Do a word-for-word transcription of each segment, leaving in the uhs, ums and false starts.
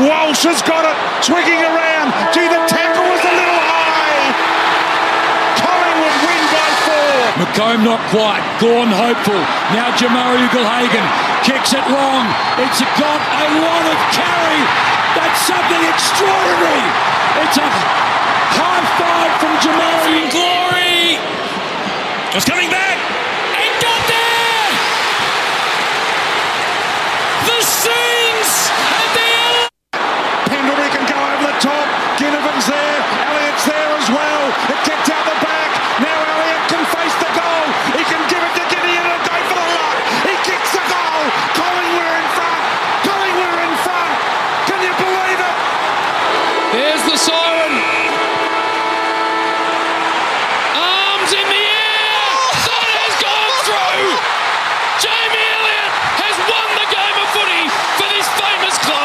Walsh has got it, twigging around. Gee, the tackle was a little high. Collingwood win by four. McComb not quite, Gawn hopeful. Now Jamarra Ugle-Hagan kicks it long. It's got a lot of carry. That's something extraordinary. It's a high five from Jamarra. Glory. It's coming back. Pendlebury can go over the top. Ginnivan's there. Elliott's there as well. It kicked out the back. Now Elliott can face the goal. He can give it to Gideon and go for the luck. He kicks the goal. Collingwood in front. Collingwood in front. Can you believe it? There's the siren. Arms in the air. That has gone through. Jamie Elliott has won the game of footy for this famous club.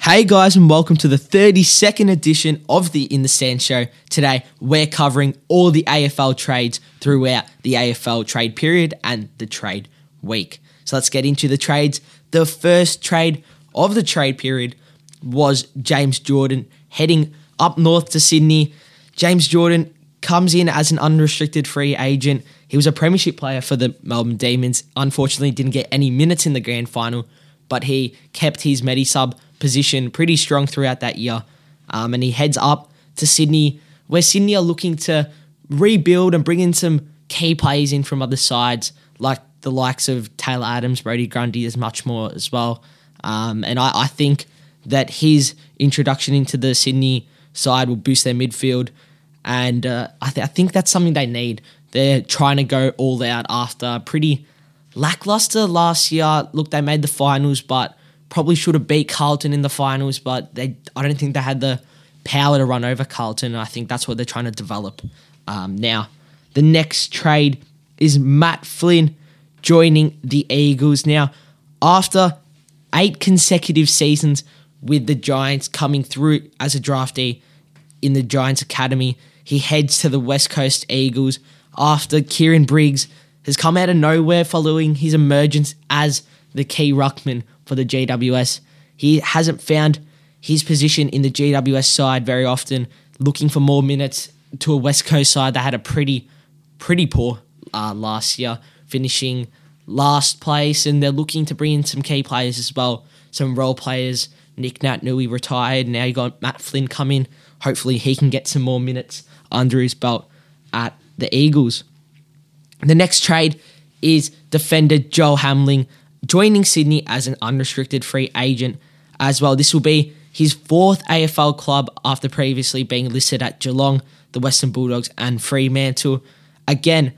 Hey guys, and welcome to the thirty-second edition of the In The Stand Show. Today, we're covering all the A F L trades throughout the A F L trade period and the trade week. So let's get into the trades. The first trade of the trade period was James Jordan heading up north to Sydney. James Jordan comes in as an unrestricted free agent. He was a premiership player for the Melbourne Demons. Unfortunately, didn't get any minutes in the grand final, but he kept his medi-sub position pretty strong throughout that year. Um, and he heads up to Sydney, where Sydney are looking to rebuild and bring in some key players in from other sides, like the likes of Taylor Adams, Brody Grundy, there's much more as well. Um, and I, I think that his introduction into the Sydney side will boost their midfield. And uh, I, th- I think that's something they need. They're trying to go all out after pretty lackluster last year. Look, they made the finals, but probably should have beat Carlton in the finals, but they I don't think they had the power to run over Carlton, and I think that's what they're trying to develop um, now. The next trade is Matt Flynn joining the Eagles. Now, after eight consecutive seasons with the Giants, coming through as a draftee in the Giants Academy, he heads to the West Coast Eagles after Kieran Briggs has come out of nowhere following his emergence as the key ruckman for the G W S. He hasn't found his position in the G W S side very often, looking for more minutes to a West Coast side that had a pretty, pretty poor uh, last year, finishing last place, and they're looking to bring in some key players as well, some role players. Nick Natanui retired, now you got Matt Flynn come in. Hopefully he can get some more minutes under his belt at the Eagles. The next trade is defender Joel Hamling joining Sydney as an unrestricted free agent as well. This will be his fourth A F L club after previously being listed at Geelong, the Western Bulldogs and Fremantle. Again,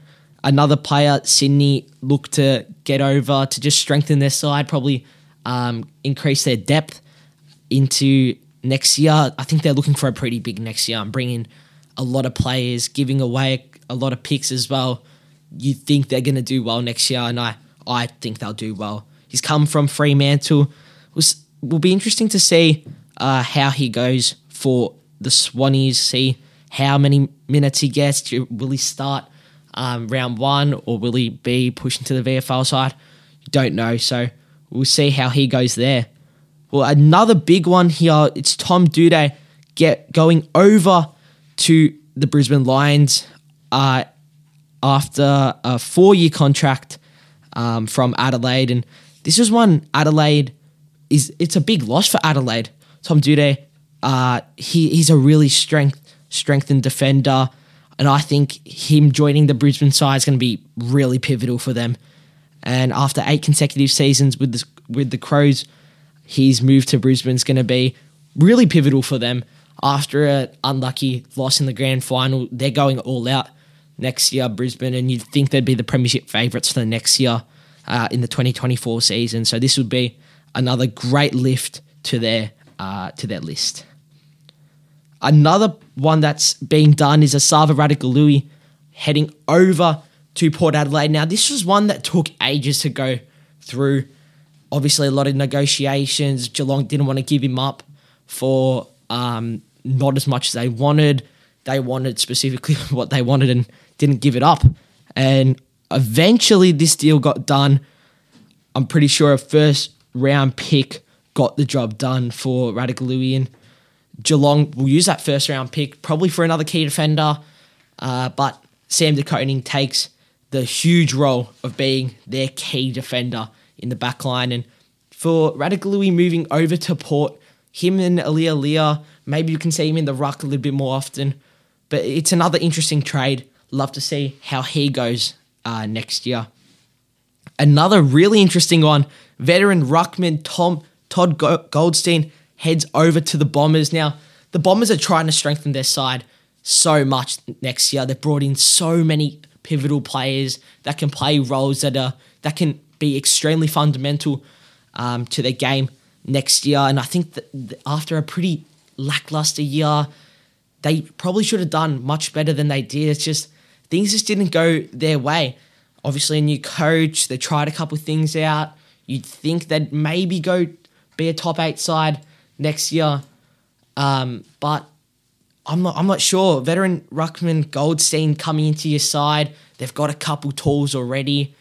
another player Sydney look to get over to just strengthen their side, probably um, increase their depth into next year. I think they're looking for a pretty big next year and bringing a lot of players, giving away a lot of picks as well. You think they're going to do well next year, and I I think they'll do well. He's come from Fremantle. It was, will be interesting to see uh, how he goes for the Swannies, see how many minutes he gets. Will he start um, round one, or will he be pushed into the V F L side? Don't know, so we'll see how he goes there. Well, another big one here, it's Tom Duda get going over to the Brisbane Lions uh, after a four-year contract Um, from Adelaide, and this is one Adelaide is it's a big loss for Adelaide. Tom Duda, uh, he he's a really strength strengthened defender, and I think him joining the Brisbane side is going to be really pivotal for them. And after eight consecutive seasons with the with the Crows, his move to Brisbane is going to be really pivotal for them. After an unlucky loss in the grand final, they're going all out next year, Brisbane, and you'd think they'd be the premiership favourites for the next year uh, in the twenty twenty-four season. So this would be another great lift to their uh, to their list. Another one that's being done is Asava Radicalui heading over to Port Adelaide. Now, this was one that took ages to go through. Obviously, a lot of negotiations. Geelong didn't want to give him up for um, not as much as they wanted. They wanted specifically what they wanted and didn't give it up. And eventually this deal got done. I'm pretty sure a first round pick got the job done for Radicaloian. Geelong will use that first round pick probably for another key defender, uh, but Sam de Koning takes the huge role of being their key defender in the back line. And for Radicaloian moving over to Port, him and Alia Lear, maybe you can see him in the ruck a little bit more often, but it's another interesting trade. Love to see how he goes uh, next year. Another really interesting one, veteran ruckman Tom Todd Goldstein heads over to the Bombers. Now, the Bombers are trying to strengthen their side so much next year. They've brought in so many pivotal players that can play roles that are that can be extremely fundamental um, to their game next year. And I think that after a pretty lackluster year, they probably should have done much better than they did. It's just things just didn't go their way. Obviously, a new coach. They tried a couple of things out. You'd think they'd maybe go be a top eight side next year, um, but I'm not. I'm not sure. Veteran ruckman Goldstein coming into your side. They've got a couple tools already.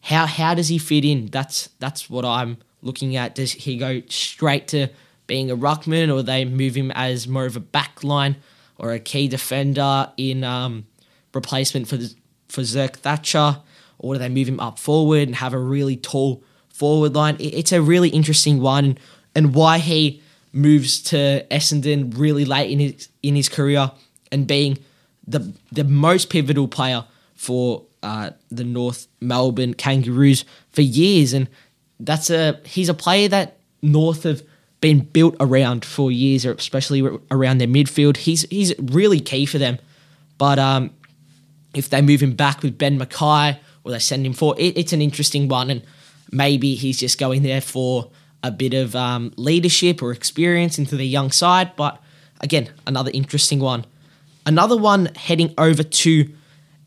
How how does he fit in? That's that's what I'm looking at. Does he go straight to being a ruckman, or they move him as more of a back line or a key defender in um, replacement for the, for Zerk-Thatcher, or do they move him up forward and have a really tall forward line? It's a really interesting one, and why he moves to Essendon really late in his in his career and being the the most pivotal player for uh, the North Melbourne Kangaroos for years, and that's a he's a player that North have been built around for years, especially around their midfield. He's he's really key for them, but um. If they move him back with Ben McKay or they send him forward, it, it's an interesting one, and maybe he's just going there for a bit of um, leadership or experience into the young side. But again, another interesting one. Another one heading over to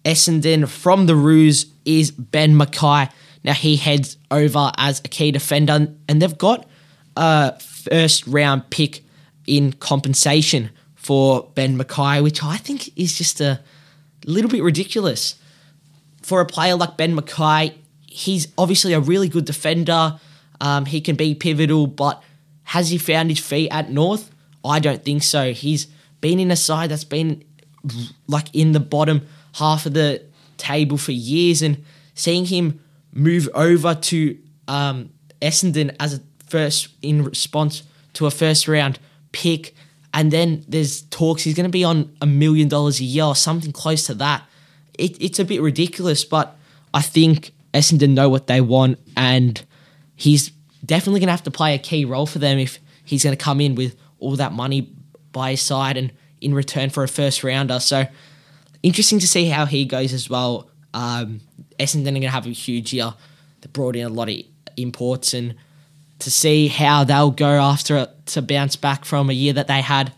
Essendon from the Roos is Ben McKay. Now he heads over as a key defender, and they've got a first round pick in compensation for Ben McKay, which I think is just a little bit ridiculous. For a player like Ben McKay, he's obviously a really good defender. Um, he can be pivotal, but has he found his feet at North? I don't think so. He's been in a side that's been like in the bottom half of the table for years, and seeing him move over to um, Essendon as a first in response to a first round pick. And then there's talks he's going to be on a million dollars a year or something close to that. It, it's a bit ridiculous, but I think Essendon know what they want, and he's definitely going to have to play a key role for them if he's going to come in with all that money by his side and in return for a first rounder. So interesting to see how he goes as well. Um, Essendon are going to have a huge year. They brought in a lot of imports, and to see how they'll go after to bounce back from a year that they had.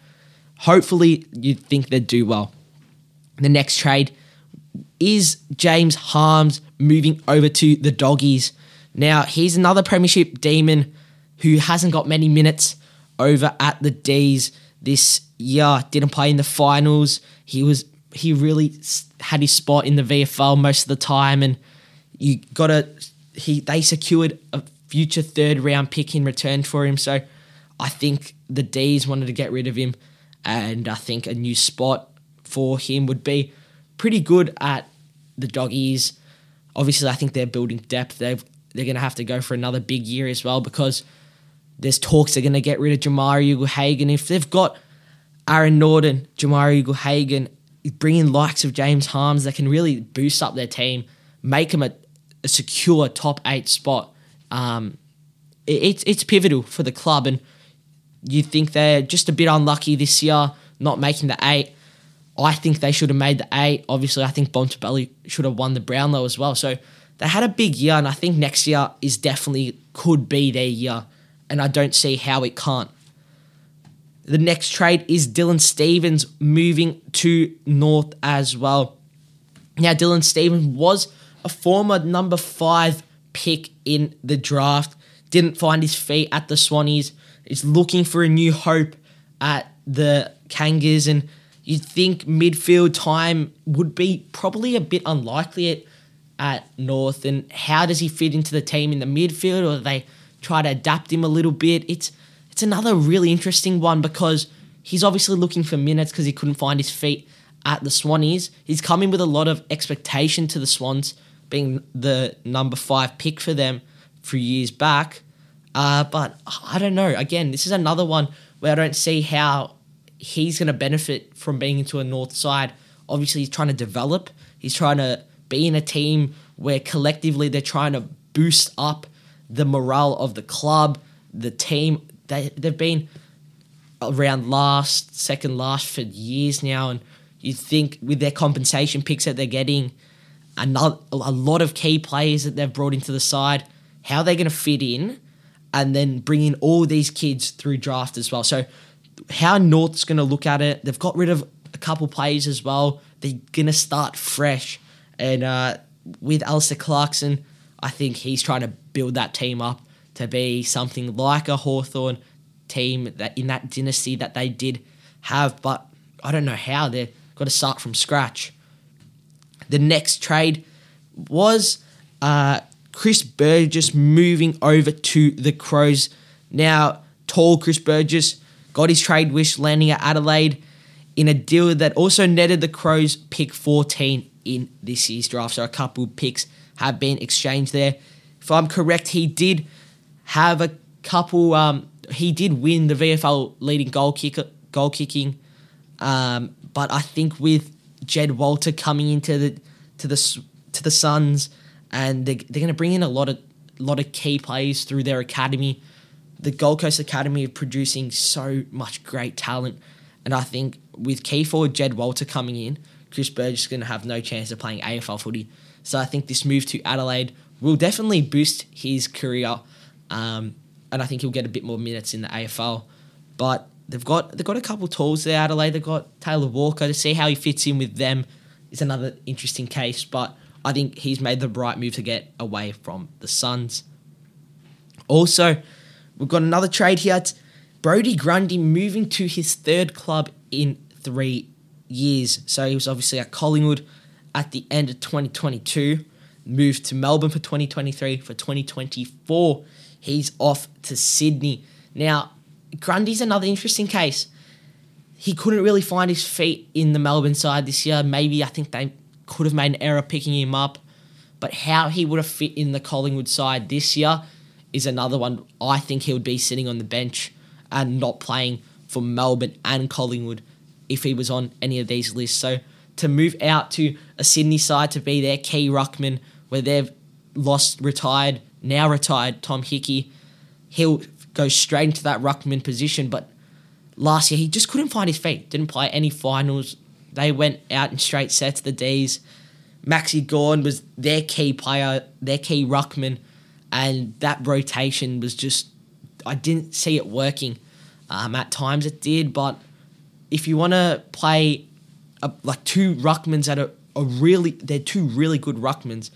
Hopefully, you'd think they'd do well. The next trade is James Harms moving over to the Doggies. Now, he's another Premiership Demon who hasn't got many minutes over at the D's this year. Didn't play in the finals. He was he really had his spot in the V F L most of the time, and you got a he they secured a future third-round pick in return for him. So I think the D's wanted to get rid of him, and I think a new spot for him would be pretty good at the Doggies. Obviously, I think they're building depth. They've, they're going to have to go for another big year as well, because there's talks they're going to get rid of Jamarra Ugle-Hagan. If they've got Aaron Norton, Jamarra Ugle-Hagan, bring in likes of James Harms, they can really boost up their team, make them a, a secure top eight spot. Um, it, it's it's pivotal for the club, and you think they're just a bit unlucky this year, not making the eight. I think they should have made the eight. Obviously, I think Bontebelli should have won the Brownlow as well. So they had a big year, and I think next year is definitely could be their year, and I don't see how it can't. The next trade is Dylan Stevens moving to North as well. Now, Dylan Stevens was a former number five pick in the draft, didn't find his feet at the Swannies, is looking for a new hope at the Kangas, and you'd think midfield time would be probably a bit unlikely at, at North, and how does he fit into the team in the midfield, or do they try to adapt him a little bit. It's it's another really interesting one because he's obviously looking for minutes because he couldn't find his feet at the Swannies. He's coming with a lot of expectation to the Swans, being the number five pick for them a few years back. Uh, but I don't know. Again, this is another one where I don't see how he's going to benefit from being into a North side. Obviously, he's trying to develop. He's trying to be in a team where collectively they're trying to boost up the morale of the club, the team. They, they've been around last, second last for years now, and you think with their compensation picks that they're getting, another, a lot of key players that they've brought into the side, how they're going to fit in, and then bring in all these kids through draft as well. So how North's going to look at it, they've got rid of a couple players as well. They're going to start fresh. And uh, with Alistair Clarkson, I think he's trying to build that team up to be something like a Hawthorn team that in that dynasty that they did have. But I don't know how. They've got to start from scratch. The next trade was uh, Chris Burgess moving over to the Crows. Now, tall Chris Burgess got his trade wish landing at Adelaide in a deal that also netted the Crows pick fourteen in this year's draft. So a couple picks have been exchanged there. If I'm correct, he did have a couple. Um, he did win the V F L leading goal kicker, goal kicking, um, but I think with Jed Walter coming into the to the to the Suns, and they, they're going to bring in a lot of lot of key players through their academy. The Gold Coast Academy are producing so much great talent, and I think with key forward Jed Walter coming in, Chris Burgess is going to have no chance of playing A F L footy. So I think this move to Adelaide will definitely boost his career, um, and I think he'll get a bit more minutes in the A F L. But they've got they've got a couple tools there, Adelaide. They've got Taylor Walker. To see how he fits in with them is another interesting case, but I think he's made the right move to get away from the Suns. Also, we've got another trade here. It's Brody Grundy moving to his third club in three years. So he was obviously at Collingwood at the end of twenty twenty-two, moved to Melbourne for twenty twenty-three. For twenty twenty-four, he's off to Sydney. Now, Grundy's another interesting case. He couldn't really find his feet in the Melbourne side this year. Maybe I think they could have made an error picking him up, but how he would have fit in the Collingwood side this year is another one. I think he would be sitting on the bench and not playing for Melbourne and Collingwood if he was on any of these lists. So to move out to a Sydney side to be their key ruckman, where they've lost, retired, now retired Tom Hickey, he'll go straight into that ruckman position. But last year, he just couldn't find his feet. Didn't play any finals. They went out in straight sets, the Ds. Maxi Gawn was their key player, their key ruckman, and that rotation was just, I didn't see it working. Um, at times it did, but if you want to play a, like two ruckmans that are, are really, they're two really good ruckmans,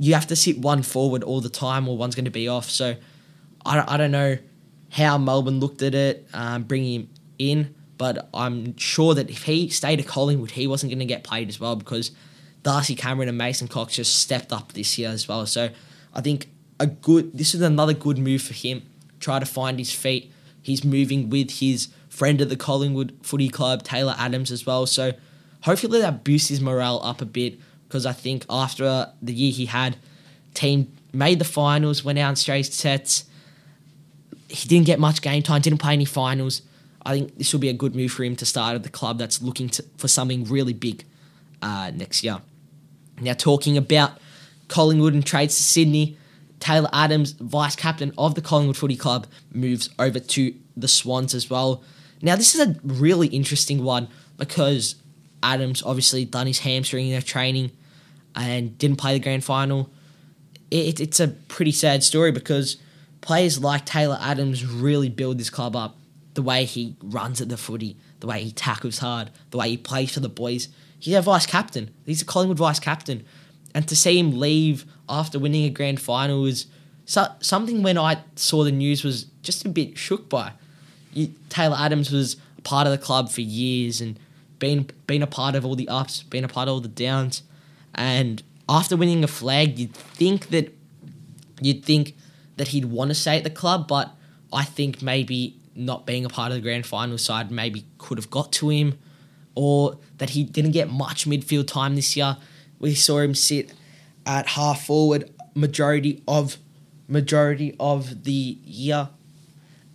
you have to sit one forward all the time or one's going to be off. So I don't, I don't know how Melbourne looked at it, um, bringing him in, but I'm sure that if he stayed at Collingwood, he wasn't going to get played as well because Darcy Cameron and Mason Cox just stepped up this year as well. So I think a good, this is another good move for him, try to find his feet. He's moving with his friend of the Collingwood Footy Club, Taylor Adams, as well. So hopefully that boosts his morale up a bit because I think after the year he had, team made the finals, went out in straight sets. He didn't get much game time, didn't play any finals. I think this will be a good move for him to start at the club that's looking to, for something really big uh, next year. Now talking about Collingwood and trades to Sydney, Taylor Adams, vice-captain of the Collingwood Footy Club, moves over to the Swans as well. Now, this is a really interesting one because Adams obviously done his hamstring in their training and didn't play the grand final. It, it's a pretty sad story because players like Taylor Adams really build this club up. The way he runs at the footy, the way he tackles hard, the way he plays for the boys. He's our vice-captain. He's a Collingwood vice-captain. And to see him leave after winning a grand final was so, something when I saw the news was just a bit shook by. You, Taylor Adams was a part of the club for years and been, been a part of all the ups, been a part of all the downs. And after winning a flag, you'd think that you'd think that he'd want to stay at the club, but I think maybe not being a part of the grand final side maybe could have got to him, or that he didn't get much midfield time this year. We saw him sit at half forward majority of majority of the year,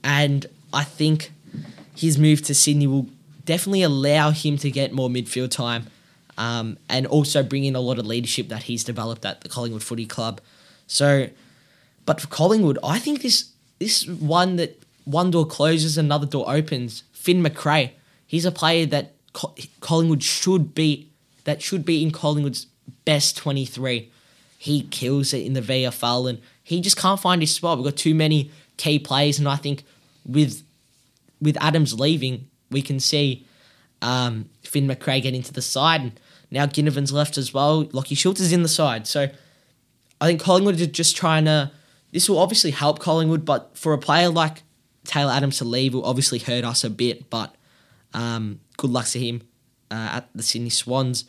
and I think his move to Sydney will definitely allow him to get more midfield time, um, and also bring in a lot of leadership that he's developed at the Collingwood Footy Club. So, but for Collingwood, I think this this one that one door closes, another door opens. Finn Macrae, he's a player that Co- Collingwood should be that should be in Collingwood's best twenty-three. He kills it in the V F L, and he just can't find his spot. We've got too many key players, and I think with with Adams leaving, we can see um, Finn Macrae get into the side. And now Ginnivan's left as well. Lachie Schultz is in the side. So I think Collingwood are just trying to... This will obviously help Collingwood, but for a player like Taylor Adams to leave will obviously hurt us a bit, but um, good luck to him uh, at the Sydney Swans.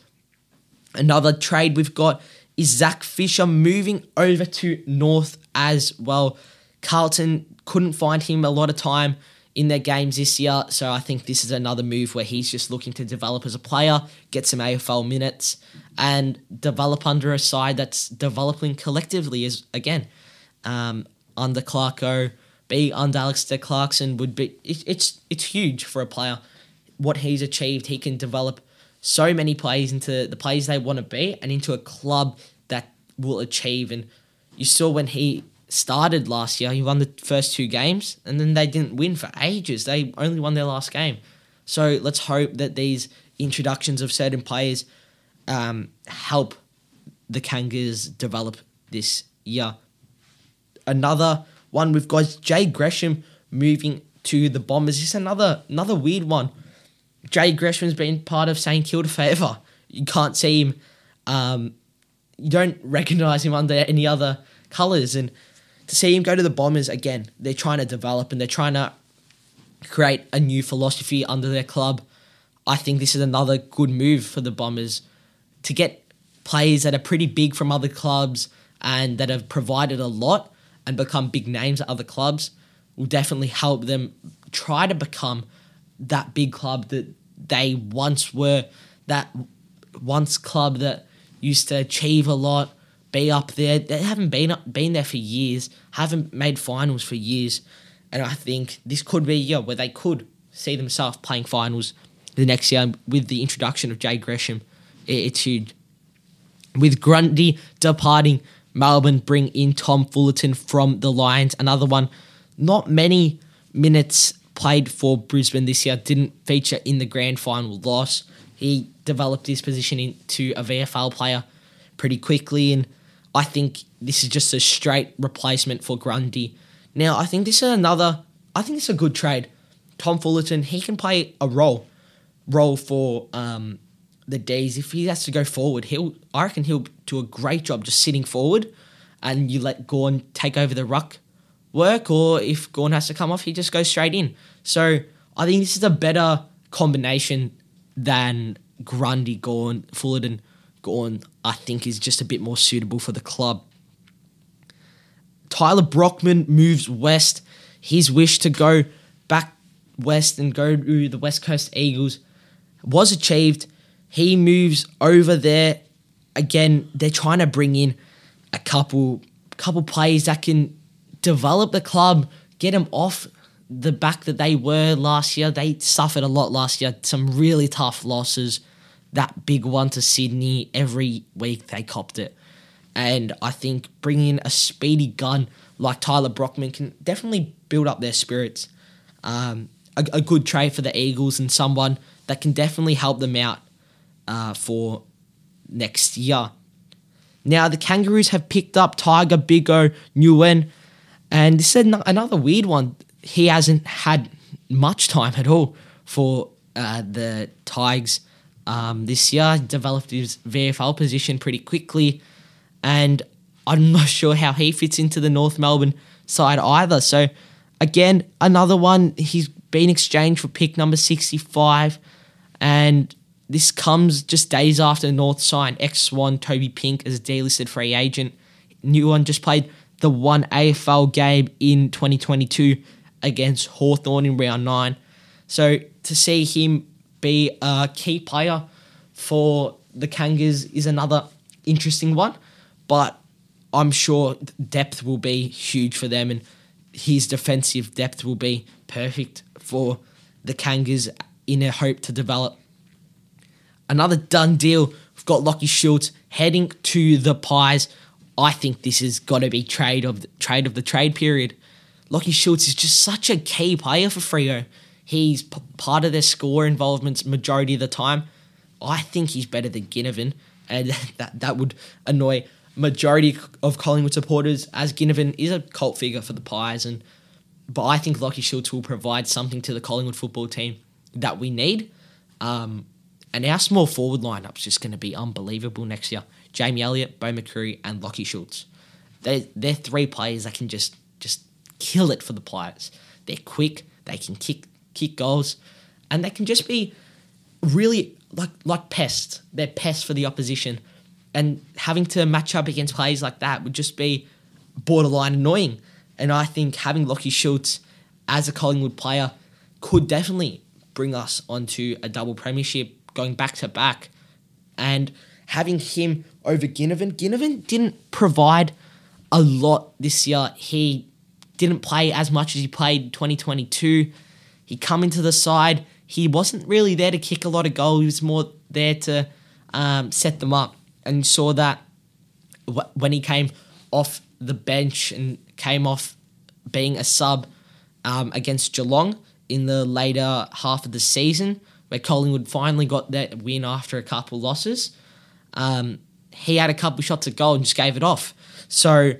Another trade we've got is Zach Fisher moving over to North as well. Carlton couldn't find him a lot of time in their games this year, so I think this is another move where he's just looking to develop as a player, get some A F L minutes, and develop under a side that's developing collectively. As again, um, under Clarko, be under Alistair Clarkson would be it, it's it's huge for a player. What he's achieved, he can develop so many players into the players they want to be and into a club that will achieve. And you saw when he started last year, he won the first two games and then they didn't win for ages. They only won their last game. So let's hope that these introductions of certain players um, help the Kangas develop this year. Another one we've got is Jay Gresham moving to the Bombers. This is another, another weird one. Jay Gresham's been part of Saint Kilda forever. You can't see him. Um, you don't recognise him under any other colours. And to see him go to the Bombers, again, they're trying to develop and they're trying to create a new philosophy under their club. I think this is another good move for the Bombers to get players that are pretty big from other clubs and that have provided a lot and become big names at other clubs will definitely help them try to become that big club that they once were, that once club that used to achieve a lot, be up there. They haven't been up, been there for years, haven't made finals for years. And I think this could be a year where they could see themselves playing finals the next year with the introduction of Jay Gresham. It's huge. With Grundy departing, Melbourne bring in Tom Fullerton from the Lions. Another one, not many minutes played for Brisbane this year, didn't feature in the grand final loss. He developed his position into a V F L player pretty quickly, and I think this is just a straight replacement for Grundy. Now, I think this is another, I think this is a good trade. Tom Fullerton, he can play a role, role for um, the D's. If he has to go forward, he'll, I reckon he'll do a great job just sitting forward, and you let Gawn take over the ruck work, or if Gawn has to come off, he just goes straight in. So I think this is a better combination than Grundy, Gawn, Fullerton. Gawn, I think, is just a bit more suitable for the club. Tyler Brockman moves west. His wish to go back west and go to the West Coast Eagles was achieved. He moves over there. Again, they're trying to bring in a couple, couple players that can develop the club, get them off the back that they were last year. They suffered a lot last year, some really tough losses. That big one to Sydney, every week they copped it. And I think bringing in a speedy gun like Tyler Brockman can definitely build up their spirits. Um, a, a good trade for the Eagles and someone that can definitely help them out uh, for next year. Now, the Kangaroos have picked up Tiger Big O Nguyen, and this is another weird one. He hasn't had much time at all for uh, the Tigers um, this year. He developed his V F L position pretty quickly, and I'm not sure how he fits into the North Melbourne side either. So, again, another one. He's been exchanged for pick number sixty-five, and this comes just days after North signed ex-Swan Toby Pink as a delisted free agent. New one just played the one A F L game in twenty twenty-two against Hawthorn in round nine. So to see him be a key player for the Kangas is another interesting one, but I'm sure depth will be huge for them, and his defensive depth will be perfect for the Kangas in a hope to develop. Another done deal, we've got Lachie Schultz heading to the Pies. I think this has got to be trade of the, trade of the trade period. Lachie Schultz is just such a key player for Freo. He's p- part of their score involvements majority of the time. I think he's better than Ginnivan, and that, that would annoy majority of Collingwood supporters, as Ginnivan is a cult figure for the Pies. And but I think Lachie Schultz will provide something to the Collingwood football team that we need. Um, and our small forward lineup's just going to be unbelievable next year. Jamie Elliott, Bo McCreary, and Lachie Schultz. They, they're three players that can just just kill it for the Pies. They're quick, they can kick kick goals, and they can just be really like like pests. They're pests for the opposition. And having to match up against players like that would just be borderline annoying. And I think having Lachie Schultz as a Collingwood player could definitely bring us onto a double premiership going back-to-back. And having him over Ginnivan, Ginnivan didn't provide a lot this year. He didn't play as much as he played in twenty twenty-two. He come into the side. He wasn't really there to kick a lot of goals. He was more there to um, set them up. And saw that when he came off the bench and came off being a sub um, against Geelong in the later half of the season, where Collingwood finally got that win after a couple losses, um, he had a couple shots at goal and just gave it off. So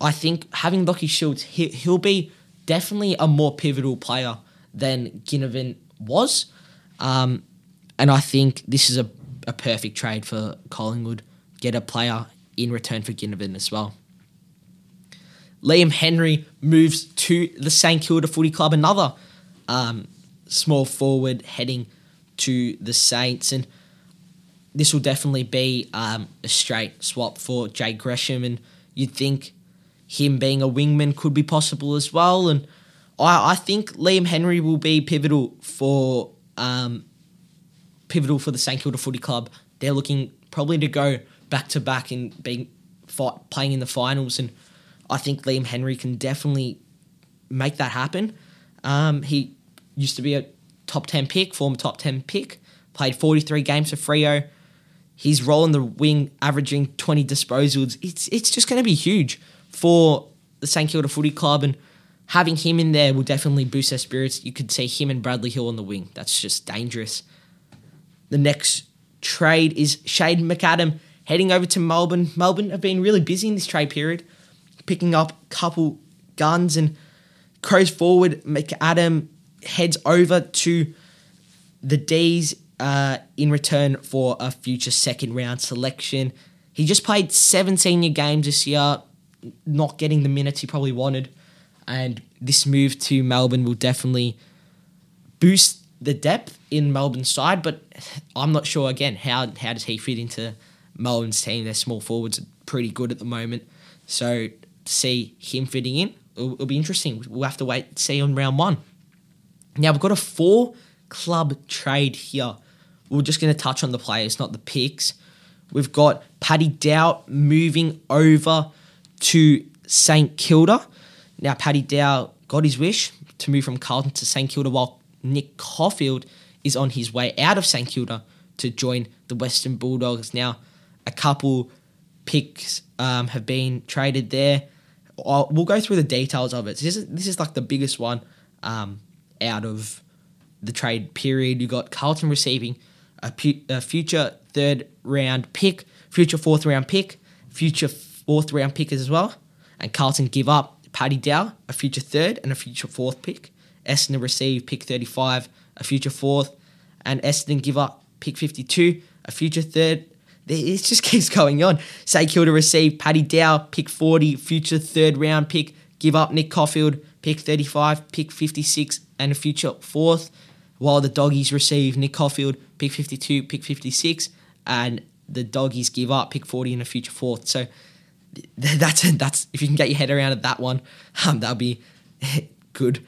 I think having Lachie Schultz, he, he'll be definitely a more pivotal player than Ginnivan was. Um, and I think this is a a perfect trade for Collingwood. Get a player in return for Ginnivan as well. Liam Henry moves to the Saint Kilda Footy Club, another um, small forward heading to the Saints, and this will definitely be um, a straight swap for Jay Gresham, and you'd think him being a wingman could be possible as well, and I, I think Liam Henry will be pivotal for um, pivotal for the Saint Kilda Footy Club. They're looking probably to go back-to-back and being fight, playing in the finals, and I think Liam Henry can definitely make that happen. Um, he used to be a top ten pick, former top ten pick, played forty-three games for Freo. His role in the wing, averaging twenty disposals, it's, it's just going to be huge for the Saint Kilda Footy Club, and having him in there will definitely boost their spirits. You could see him and Bradley Hill on the wing. That's just dangerous. The next trade is Shane McAdam heading over to Melbourne. Melbourne have been really busy in this trade period, picking up a couple guns, and Crows forward McAdam heads over to the D's uh, in return for a future second round selection. He just played seven senior games this year, not getting the minutes he probably wanted, and this move to Melbourne will definitely boost the depth in Melbourne's side, but I'm not sure, again, how how does he fit into Melbourne's team? Their small forwards are pretty good at the moment, so to see him fitting in, it'll, it'll be interesting. We'll have to wait and see on round one. Now, we've got a four-club trade here. We're just going to touch on the players, not the picks. We've got Paddy Dow moving over to Saint Kilda. Now, Paddy Dow got his wish to move from Carlton to Saint Kilda, while Nick Caulfield is on his way out of Saint Kilda to join the Western Bulldogs. Now, a couple picks um, have been traded there. I'll, we'll go through the details of it. So this is, this is like the biggest one um, out of the trade period. You got Carlton receiving a, pu- a future third-round pick, future fourth-round pick, future fourth-round pick as well, and Carlton give up Paddy Dow, a future third and a future fourth pick. Essendon receive pick thirty-five, a future fourth, and Essendon give up pick fifty-two, a future third. It just keeps going on. Saint Kilda receive Paddy Dow, pick forty, future third round pick, give up Nick Caulfield, pick thirty-five, pick fifty-six, and a future fourth, while the Doggies receive Nick Caulfield, pick fifty-two, pick fifty-six, and the Doggies give up pick forty and a future fourth. So that's that's if you can get your head around at that one, um, that'll be good.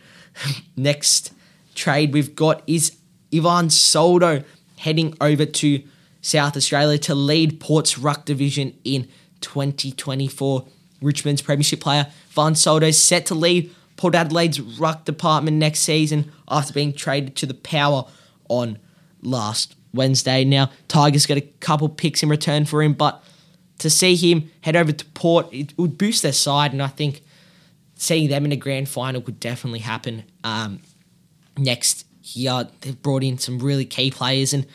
Next trade we've got is Ivan Soldo heading over to South Australia to lead Port's Ruck Division in twenty twenty-four. Richmond's premiership player, Ivan Soldo, set to lead Port Adelaide's Ruck Department next season after being traded to the Power on last Wednesday. Now, Tigers got a couple picks in return for him, but to see him head over to Port, it would boost their side, and I think seeing them in a grand final could definitely happen um, next year. They've brought in some really key players, and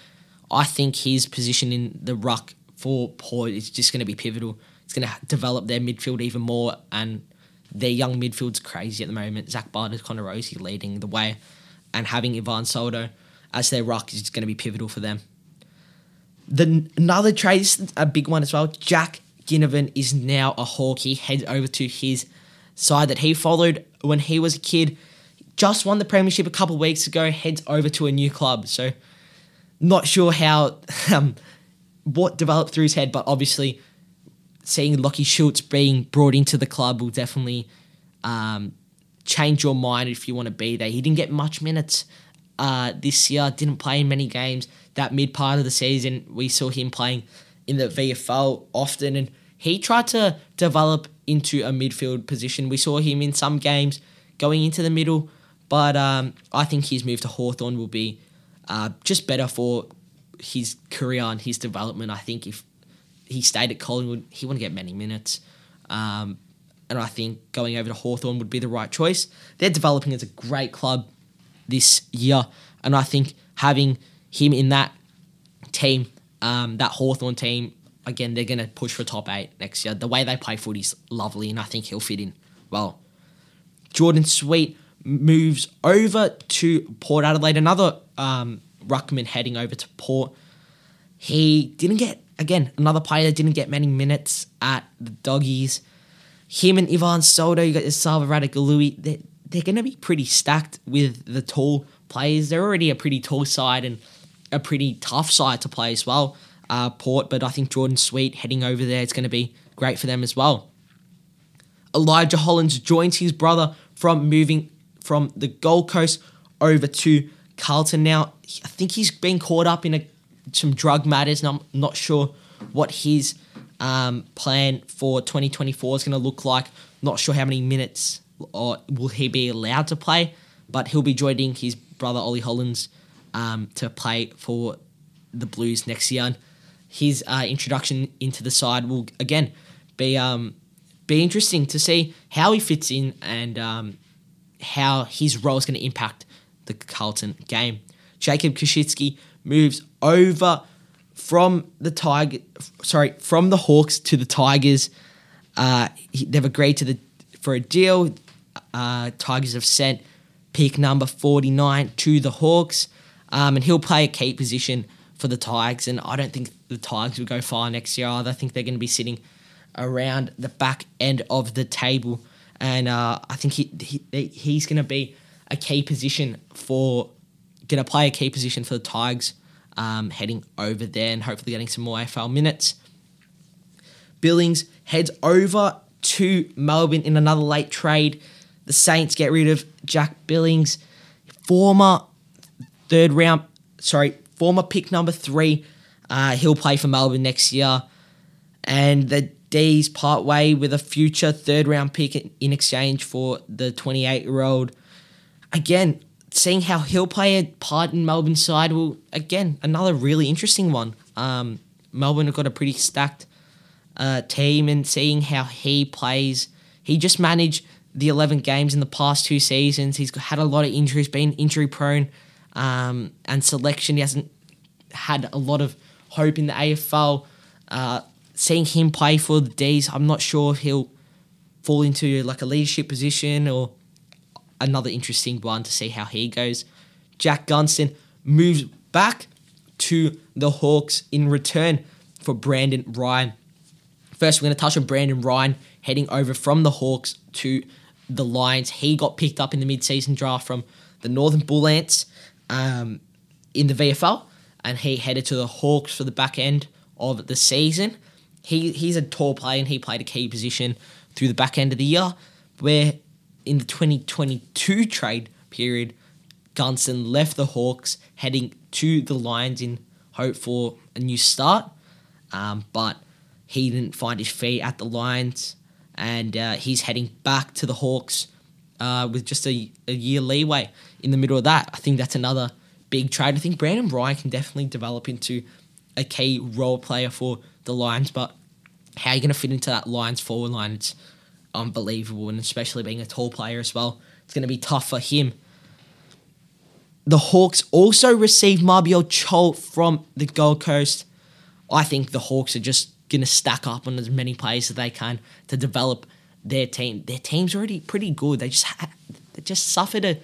I think his position in the ruck for Port is just going to be pivotal. It's going to develop their midfield even more, and their young midfield's crazy at the moment. Zach Barnett, Connor Rosie leading the way, and having Ivan Soldo as their ruck is going to be pivotal for them. The, another trade, this is a big one as well. Jack Ginnivan is now a Hawk. He heads over to his side that he followed when he was a kid. Just won the premiership a couple of weeks ago, heads over to a new club. So not sure how um, what developed through his head, but obviously seeing Lachie Schultz being brought into the club will definitely um, change your mind if you want to be there. He didn't get much minutes uh, this year, didn't play in many games. That mid part of the season, we saw him playing in the V F L often, and he tried to develop into a midfield position. We saw him in some games going into the middle, but um, I think his move to Hawthorn will be uh, just better for his career and his development. I think if he stayed at Collingwood, he wouldn't get many minutes. Um, and I think going over to Hawthorn would be the right choice. They're developing as a great club this year, and I think having him in that team, um, that Hawthorn team, again, they're going to push for top eight next year. The way they play footy's lovely, and I think he'll fit in well. Jordan Sweet moves over to Port Adelaide. Another um, ruckman heading over to Port. He didn't get, again, another player that didn't get many minutes at the Doggies. Him and Ivan Soldo, you got Salva Radagului. They're, they're going to be pretty stacked with the tall players. They're already a pretty tall side and a pretty tough side to play as well, uh, Port, but I think Jordan Sweet heading over there is going to be great for them as well. Elijah Hollins joins his brother from moving from the Gold Coast over to Carlton. Now, I think he's been caught up in a, some drug matters, and I'm not sure what his um, plan for twenty twenty-four is going to look like. Not sure how many minutes or will he be allowed to play, but he'll be joining his brother Ollie Hollins um, to play for the Blues next year. And his uh, introduction into the side will, again, be... Um, be interesting to see how he fits in and um, how his role is going to impact the Carlton game. Jacob Koshitsky moves over from the Tiger, sorry, from the Hawks to the Tigers. Uh, he, they've agreed to the for a deal. Uh, Tigers have sent pick number forty-nine to the Hawks, um, and he'll play a key position for the Tigers. And I don't think the Tigers will go far next year either. I think they're going to be sitting around the back end of the table, and uh, I think he, he he's going to be a key position for going to play a key position for the Tigers, um, heading over there and hopefully getting some more A F L minutes. Billings heads over to Melbourne in another late trade. The Saints get rid of Jack Billings, former third round, sorry, former pick number three. Uh, he'll play for Melbourne next year, and the D's part way with a future third-round pick in exchange for the twenty-eight-year-old. Again, seeing how he'll play a part in Melbourne's side will, again, another really interesting one. Um, Melbourne have got a pretty stacked uh, team, and seeing how he plays, he just managed the eleven games in the past two seasons. He's had a lot of injuries, been injury-prone, um, and selection. He hasn't had a lot of hope in the A F L. Uh Seeing him play for the D's, I'm not sure if he'll fall into like a leadership position or another interesting one to see how he goes. Jack Gunston moves back to the Hawks in return for Brandon Ryan. First, we're going to touch on Brandon Ryan heading over from the Hawks to the Lions. He got picked up in the mid-season draft from the Northern Bull Ants um, in the V F L, and he headed to the Hawks for the back end of the season. he he's a tall player and he played a key position through the back end of the year, where in the twenty twenty-two trade period, Gunston left the Hawks heading to the Lions in hope for a new start, um, but he didn't find his feet at the Lions, and uh, he's heading back to the Hawks uh, with just a, a year leeway in the middle of that. I think that's another big trade. I think Brandon Ryan can definitely develop into a key role player for the Lions, but how are you going to fit into that Lions forward line? It's unbelievable, and especially being a tall player as well, it's going to be tough for him. The Hawks also received Marbiel Chol from the Gold Coast. I think the Hawks are just going to stack up on as many players as they can to develop their team. Their team's already pretty good. They just they just suffered a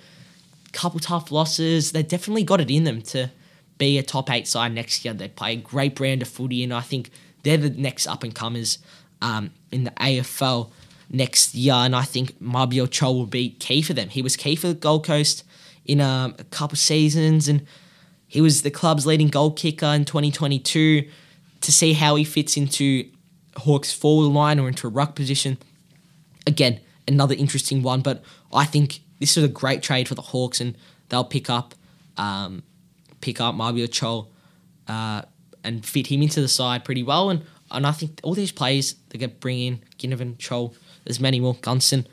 couple tough losses. They definitely got it in them to be a top eight side next year. They play a great brand of footy, and I think they're the next up-and-comers um, in the A F L next year, and I think Marbiel Chol will be key for them. He was key for the Gold Coast in um, a couple seasons, and he was the club's leading goal kicker in twenty twenty-two. To see how he fits into Hawks' forward line or into a ruck position, again, another interesting one, but I think this is a great trade for the Hawks, and they'll pick up um, pick up Marbiel Chol uh, and fit him into the side pretty well, and, and I think all these players they get bring in, Ginnivan, Chol, there's many more, Gunston,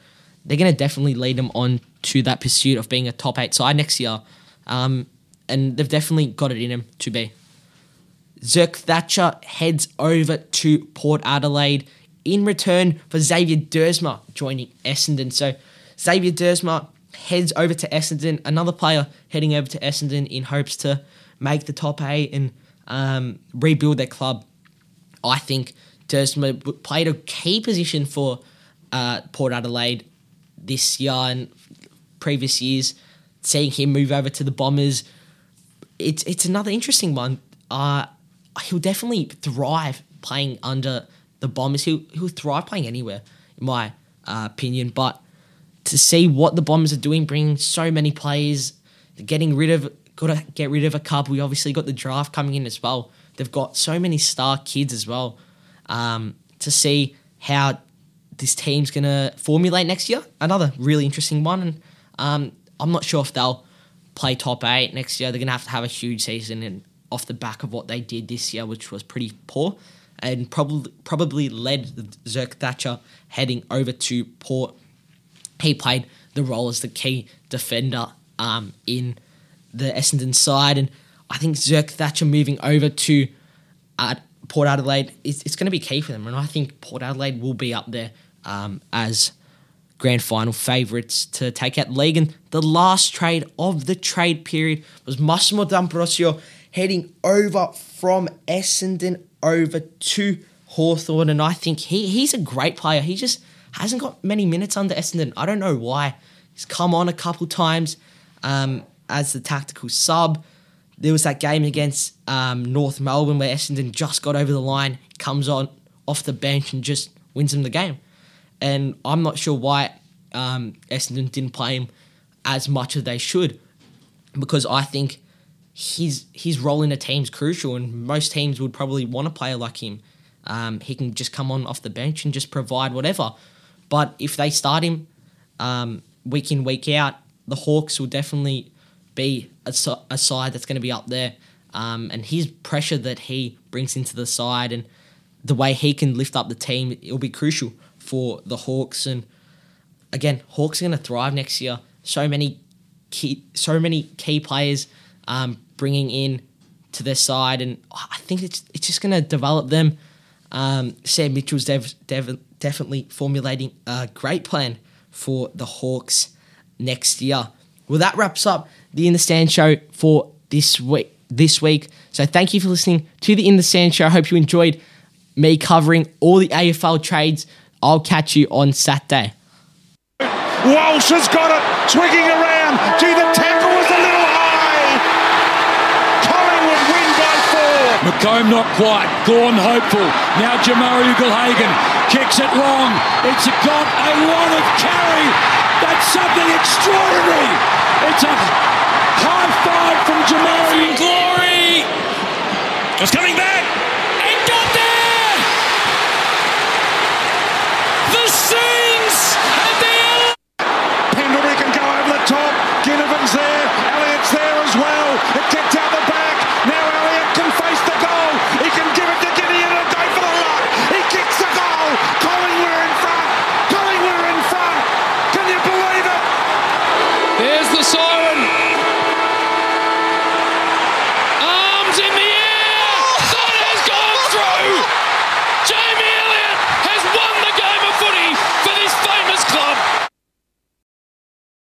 they're going to definitely lead them on to that pursuit of being a top eight side next year. Um, and they've definitely got it in them to be. Zerk-Thatcher heads over to Port Adelaide in return for Xavier Dersma joining Essendon. So Xavier Dersma heads over to Essendon, another player heading over to Essendon in hopes to make the top eight and um, rebuild their club. I think Dersma played a key position for uh, Port Adelaide this year and previous years. Seeing him move over to the Bombers, it's it's another interesting one. Uh, he'll definitely thrive playing under the Bombers. He'll, he'll thrive playing anywhere, in my uh, opinion. But to see what the Bombers are doing, bringing so many players, getting rid of, got to get rid of a couple. We obviously got the draft coming in as well. They've got so many star kids as well. Um, to see how this team's going to formulate next year, another really interesting one. And um, I'm not sure if they'll play top eight next year. They're going to have to have a huge season and off the back of what they did this year, which was pretty poor, and probably probably led Zerk-Thatcher heading over to Port. He played the role as the key defender um, in the Essendon side, and I think Zerk-Thatcher moving over to uh, Port Adelaide, it's, it's going to be key for them, and I think Port Adelaide will be up there um, as grand final favourites to take out the league. And the last trade of the trade period was Massimo D'Ambrosio heading over from Essendon over to Hawthorn, and I think he he's a great player. He just hasn't got many minutes under Essendon. I don't know why. He's come on a couple times um, as the tactical sub. There was that game against um, North Melbourne where Essendon just got over the line, comes on off the bench and just wins him the game. And I'm not sure why um, Essendon didn't play him as much as they should, because I think His his role in a team's crucial, and most teams would probably want a player like him. Um, he can just come on off the bench and just provide whatever. But if they start him um, week in, week out, the Hawks will definitely be a, a side that's going to be up there. Um, and his pressure that he brings into the side and the way he can lift up the team, it'll be crucial for the Hawks. And again, Hawks are going to thrive next year. So many key, so many key players Um, bringing in to their side, and I think it's it's just going to develop them. Um, Sam Mitchell's dev, dev, definitely formulating a great plan for the Hawks next year. Well, that wraps up the In The Stand show for this week. This week, so thank you for listening to the In The Stand show. I hope you enjoyed me covering all the A F L trades. I'll catch you on Saturday. Walsh has got it, twigging around to the tackle. McComb not quite, Gorn hopeful, now Jamarra Ugle-Hagan kicks it long, it's got a lot of carry, that's something extraordinary, it's a high five.